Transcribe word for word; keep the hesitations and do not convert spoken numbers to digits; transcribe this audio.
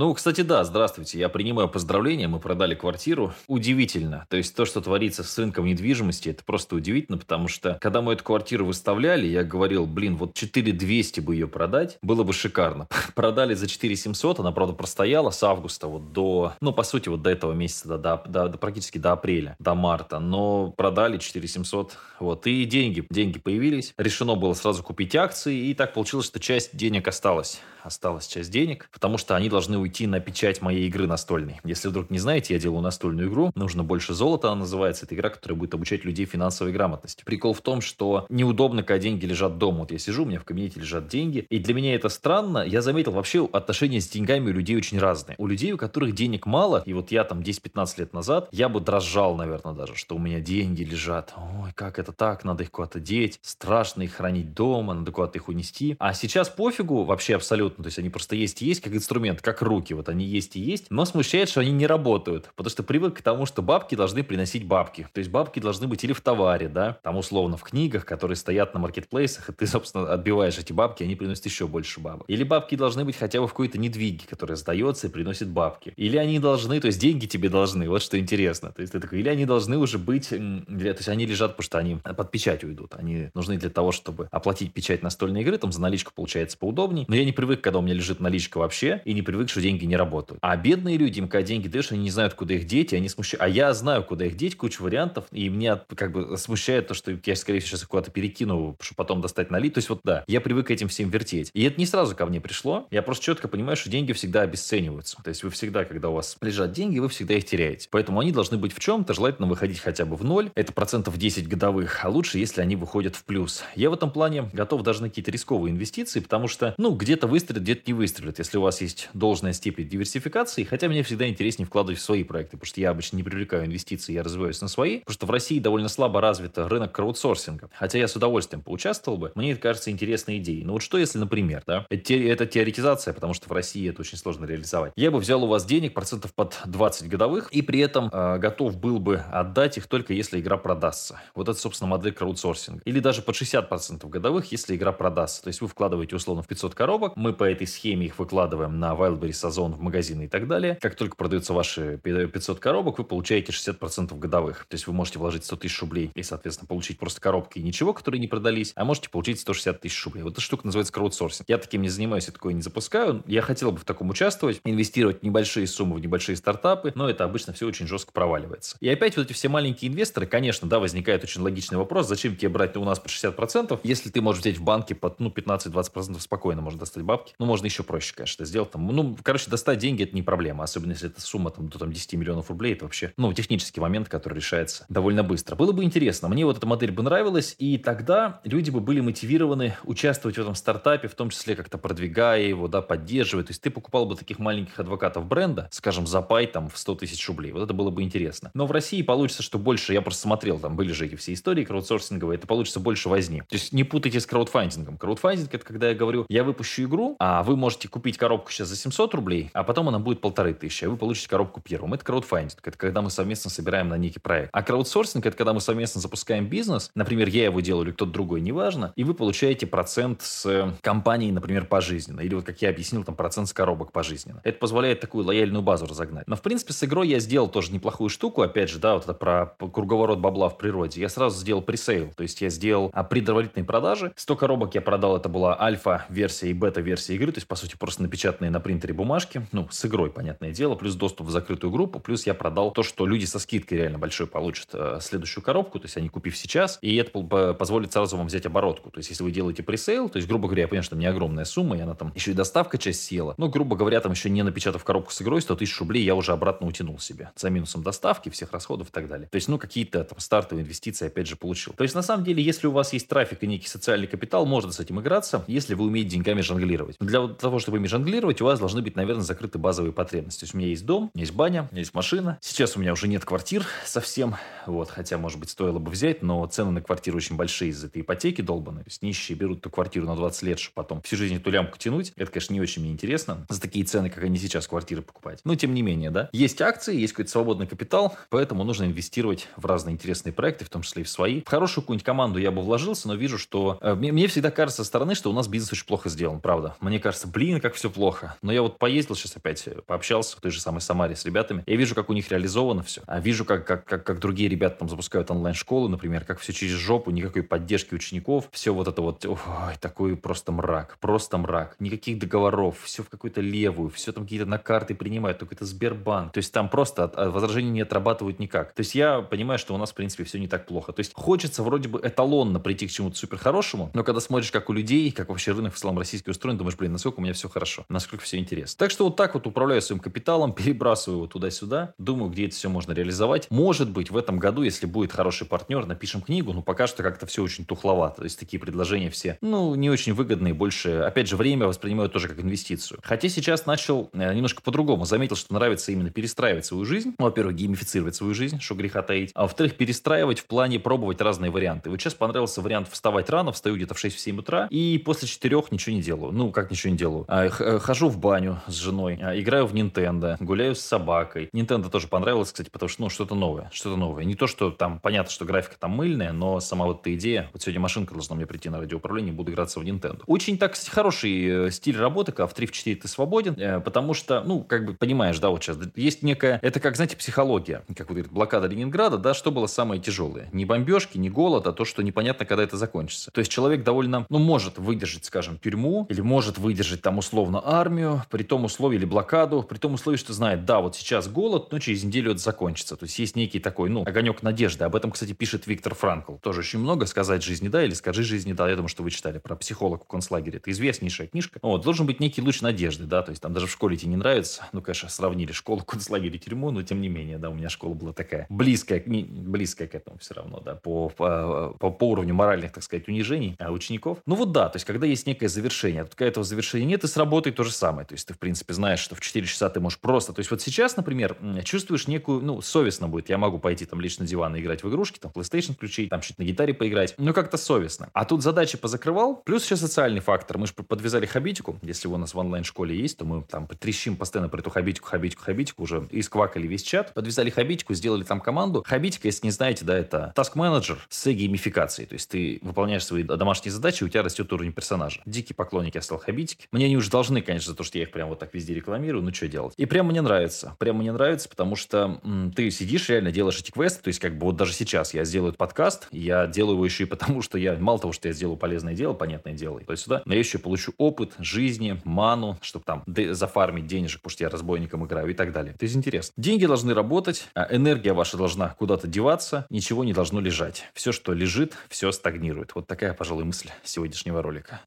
Ну, кстати, да, здравствуйте, я принимаю поздравления, мы продали квартиру. Удивительно, то есть то, что творится с рынком недвижимости, это просто удивительно, потому что, когда мы эту квартиру выставляли, я говорил, блин, вот четыре двести бы ее продать, было бы шикарно. Продали за четыре семьсот, она, правда, простояла с августа вот до, ну, по сути, вот до этого месяца, до, до, до, до практически до апреля, до марта, но продали четыре семьсот, вот, и деньги, деньги появились, решено было сразу купить акции, и так получилось, что часть денег осталась, осталась часть денег, потому что они должны уйти на печать моей игры настольной. Если вдруг не знаете, я делаю настольную игру. Нужно больше золота, она называется. Это игра, которая будет обучать людей финансовой грамотности. Прикол в том, что неудобно, когда деньги лежат дома. Вот я сижу, у меня в кабинете лежат деньги. И для меня это странно. Я заметил, вообще отношения с деньгами у людей очень разные. У людей, у которых денег мало, и вот я там десять-пятнадцать лет назад, я бы дрожал, наверное, даже, что у меня деньги лежат. Ой, как это так? Надо их куда-то деть. Страшно их хранить дома, надо куда-то их унести. А сейчас пофигу вообще абсолютно. То есть они просто есть и есть, как инструмент, как руки. Вот они есть и есть, но смущает, что они не работают, потому что привык к тому, что бабки должны приносить бабки, то есть бабки должны быть или в товаре, да, там условно в книгах, которые стоят на маркетплейсах, и ты, собственно, отбиваешь эти бабки, они приносят еще больше бабок, или бабки должны быть хотя бы в какой-то недвиге, которая сдается и приносит бабки, или они должны, то есть деньги тебе должны, вот что интересно, то есть ты такой, или они должны уже быть, для, то есть они лежат, потому что они под печать уйдут, они нужны для того, чтобы оплатить печать настольной игры, там за наличку получается поудобнее, но я не привык, когда у меня лежит наличка вообще, и не привык, что деньги не работают. А бедные люди, им когда деньги даешь, они не знают, куда их деть, и они смущают. А я знаю, куда их деть, кучу вариантов, и меня как бы смущает то, что я, скорее всего, сейчас их куда-то перекину, чтобы потом достать налить. То есть вот да, я привык этим всем вертеть. И это не сразу ко мне пришло. Я просто четко понимаю, что деньги всегда обесцениваются. То есть вы всегда, когда у вас лежат деньги, вы всегда их теряете. Поэтому они должны быть в чем-то, желательно выходить хотя бы в ноль. Это процентов десять годовых, а лучше, если они выходят в плюс. Я в этом плане готов даже на какие-то рисковые инвестиции, потому что, ну, где-то выстрелит, где-то не выстрелит. Если у вас есть должное степень диверсификации, хотя мне всегда интереснее вкладывать в свои проекты, потому что я обычно не привлекаю инвестиции, я развиваюсь на свои, потому что в России довольно слабо развит рынок краудсорсинга, хотя я с удовольствием поучаствовал бы, мне это кажется интересной идеей. Но вот что если, например, да, это теоретизация, потому что в России это очень сложно реализовать, я бы взял у вас денег процентов под двадцать годовых и при этом э, готов был бы отдать их только если игра продастся. Вот это, собственно, модель краудсорсинга. Или даже под шестьдесят процентов годовых, если игра продастся. То есть вы вкладываете условно в пятьсот коробок, мы по этой схеме их выкладываем на Wildberry, Озон, в магазины и так далее. Как только продаются ваши пятьсот коробок, вы получаете шестьдесят процентов годовых. То есть вы можете вложить сто тысяч рублей и, соответственно, получить просто коробки и ничего, которые не продались, а можете получить сто шестьдесят тысяч рублей. Вот эта штука называется краудсорсинг. Я таким не занимаюсь, я такое не запускаю. Я хотел бы в таком участвовать, инвестировать небольшие суммы в небольшие стартапы, но это обычно все очень жестко проваливается. И опять вот эти все маленькие инвесторы, конечно, да, возникает очень логичный вопрос, зачем тебе брать у нас по шестьдесят процентов, если ты можешь взять в банке под, ну, пятнадцать-двадцать процентов спокойно можно достать бабки. Ну, можно еще проще, конечно, сделать там, ну, короче, достать деньги – это не проблема, особенно если это сумма там, до там, десять миллионов рублей. Это вообще, ну, технический момент, который решается довольно быстро. Было бы интересно. Мне вот эта модель бы нравилась, и тогда люди бы были мотивированы участвовать в этом стартапе, в том числе как-то продвигая его, да, поддерживая. То есть ты покупал бы таких маленьких адвокатов бренда, скажем, за пай там в сто тысяч рублей. Вот это было бы интересно. Но в России получится, что больше, я просто смотрел, там были же эти все истории краудсорсинговые, это получится больше возни. То есть не путайте с краудфандингом. Краудфандинг – это когда я говорю, я выпущу игру, а вы можете купить коробку сейчас за семьсот рублей, а потом она будет полторы тысячи, а вы получите коробку первым. Это краудфандинг, это когда мы совместно собираем на некий проект. А краудсорсинг — это когда мы совместно запускаем бизнес, например, я его делаю или кто-то другой, неважно, и вы получаете процент с компанией, например, пожизненно, или вот, как я объяснил, там процент с коробок пожизненно. Это позволяет такую лояльную базу разогнать. Но, в принципе, с игрой я сделал тоже неплохую штуку, опять же, да, вот это про круговорот бабла в природе. Я сразу сделал пресейл, то есть я сделал предварительные продажи. сто коробок я продал, это была альфа-версия и бета-версия игры, то есть, по сути, просто напечатанные на принтере бумажки, ну, с игрой, понятное дело, плюс доступ в закрытую группу, плюс я продал то, что люди со скидкой реально большой получат э, следующую коробку, то есть они купив сейчас, и это позволит сразу вам взять оборотку, то есть если вы делаете пресейл, то есть, грубо говоря, я понимаю, что там не огромная сумма, и она там еще и доставка часть съела, но, грубо говоря, там еще не напечатав коробку с игрой, сто тысяч рублей я уже обратно утянул себе, за минусом доставки, всех расходов и так далее, то есть, ну, какие-то там стартовые инвестиции опять же получил. То есть, на самом деле, если у вас есть трафик и некий социальный капитал, можно с этим играться, если вы умеете деньгами жонглировать. Для того, чтобы ими жонглировать, у вас должны быть, наверное, закрыты базовые потребности. То есть у меня есть дом, у меня есть баня, у меня есть машина. Сейчас у меня уже нет квартир совсем. Вот, хотя, может быть, стоило бы взять, но цены на квартиры очень большие из-за этой ипотеки долбаной. То есть нищие берут эту квартиру на двадцать лет, чтобы потом всю жизнь эту лямку тянуть. Это, конечно, не очень мне интересно. За такие цены, как они сейчас, квартиры покупать. Но, тем не менее, да. Есть акции, есть какой-то свободный капитал, поэтому нужно инвестировать в разные интересные проекты, в том числе и в свои. В хорошую какую-нибудь команду я бы вложился, но вижу, что... Э, мне, мне всегда кажется со стороны, что у нас бизнес очень плохо сделан, правда. Мне кажется, блин, как все плохо. Но я вот поездил сейчас опять, пообщался в той же самой Самаре с ребятами. Я вижу, как у них реализовано все. А вижу, как, как, как, как другие ребята там запускают онлайн-школы, например, как все через жопу, никакой поддержки учеников, все вот это вот, ой, такой просто мрак, просто мрак, никаких договоров, все в какую-то левую, все там какие-то на карты принимают, только это Сбербанк, то есть там просто от, от возражений не отрабатывают никак. То есть я понимаю, что у нас, в принципе, все не так плохо. То есть хочется вроде бы эталонно прийти к чему-то суперхорошему, но когда смотришь, как у людей, как вообще рынок в целом российский устроен, думаешь, блин, насколько у меня все хорошо, насколько все интересно. Так что вот так вот управляю своим капиталом, перебрасываю его туда-сюда, думаю, где это все можно реализовать. Может быть, в этом году, если будет хороший партнер, напишем книгу, но пока что как-то все очень тухловато. То есть такие предложения все, ну, не очень выгодные, больше, опять же, время воспринимаю тоже как инвестицию. Хотя сейчас начал э, немножко по-другому. Заметил, что нравится именно перестраивать свою жизнь. Ну, во-первых, геймифицировать свою жизнь, что греха таить. А во-вторых, перестраивать в плане пробовать разные варианты. Вот сейчас понравился вариант вставать рано, встаю где-то в шесть-семь утра и после четырех ничего не делаю. Ну, как ничего не делаю? А, хожу в баню с женой, а, играю в Nintendo, гуляю с собакой. Nintendo тоже понравилось, кстати, потому что, ну, что-то новое, что-то новое. Не то, что там, понятно, что графика там мыльная, но сама вот эта идея. Вот сегодня машинка должна мне прийти на радиоуправление, буду играться в Nintendo. Очень так хороший стиль работы, когда в три-четыре ты свободен, потому что, ну, как бы понимаешь, да, вот сейчас есть некая, это как, знаете, психология, как вот говорит, блокада Ленинграда, да, что было самое тяжелое? Не бомбежки, не голод, а то, что непонятно, когда это закончится. То есть человек довольно, ну, может выдержать, скажем, тюрьму, или может выдержать там условно армию, при том условии, или блокаду, при том условии, что знает, да, вот сейчас голод, но через неделю это закончится. То есть есть некий такой, ну, огонек надежды. Об этом, кстати, пишет Виктор Франкл. Тоже очень много. Сказать жизни да или скажи жизни да. Я думаю, что вы читали про психолога в концлагере. Это известнейшая книжка. Вот, должен быть некий луч надежды, да, то есть там даже в школе тебе не нравится. Ну, конечно, сравнили школу, концлагерь и тюрьму, но тем не менее, да, у меня школа была такая близкая, не, близкая к этому все равно, да, по, по, по уровню моральных, так сказать, унижений учеников. Ну вот да, то есть когда есть некое завершение, а тут когда этого завершения нет, и с работой то же самое. То есть ты, в принципе, знаешь, что в четыре часа ты можешь просто... То есть вот сейчас, например, чувствуешь некую, ну, совестно будет. Я могу пойти там лично на диван и играть в игрушки, там PlayStation включить, там чуть на гитаре поиграть. Ну, как-то совестно. А тут задачи позакрывал, плюс еще социальный фактор. Мы же подвязали Хабитику. Если у нас в онлайн-школе есть, то мы там трещим постоянно про эту Хабитику, Хабитику, Хабитику. Уже исквакали весь чат. Подвязали Хабитику, сделали там команду. Хабитика, если не знаете, да, это таск-менеджер с геймификацией. То есть ты выполняешь свои домашние задачи, у тебя растет уровень персонажа. Дикий поклонник я стал Хабитики. Мне они уже должны, конечно, за то, что я их прям вот так везде рекламирую. Ну, что делать? И прямо мне нравится. Прямо мне нравится, потому что м- ты сидишь реально, делаешь эти квесты. То есть как бы вот даже сейчас я сделаю подкаст, я делаю его еще и потому, что я, мало того, что я сделаю полезное дело, понятное дело, и то есть сюда, но я еще получу опыт жизни, ману, чтобы там де- зафармить денежек, потому что я разбойником играю и так далее. То есть интересно. Деньги должны работать, энергия ваша должна куда-то деваться, ничего не должно лежать. Все, что лежит, все стагнирует. Вот такая, пожалуй, мысль сегодняшнего ролика.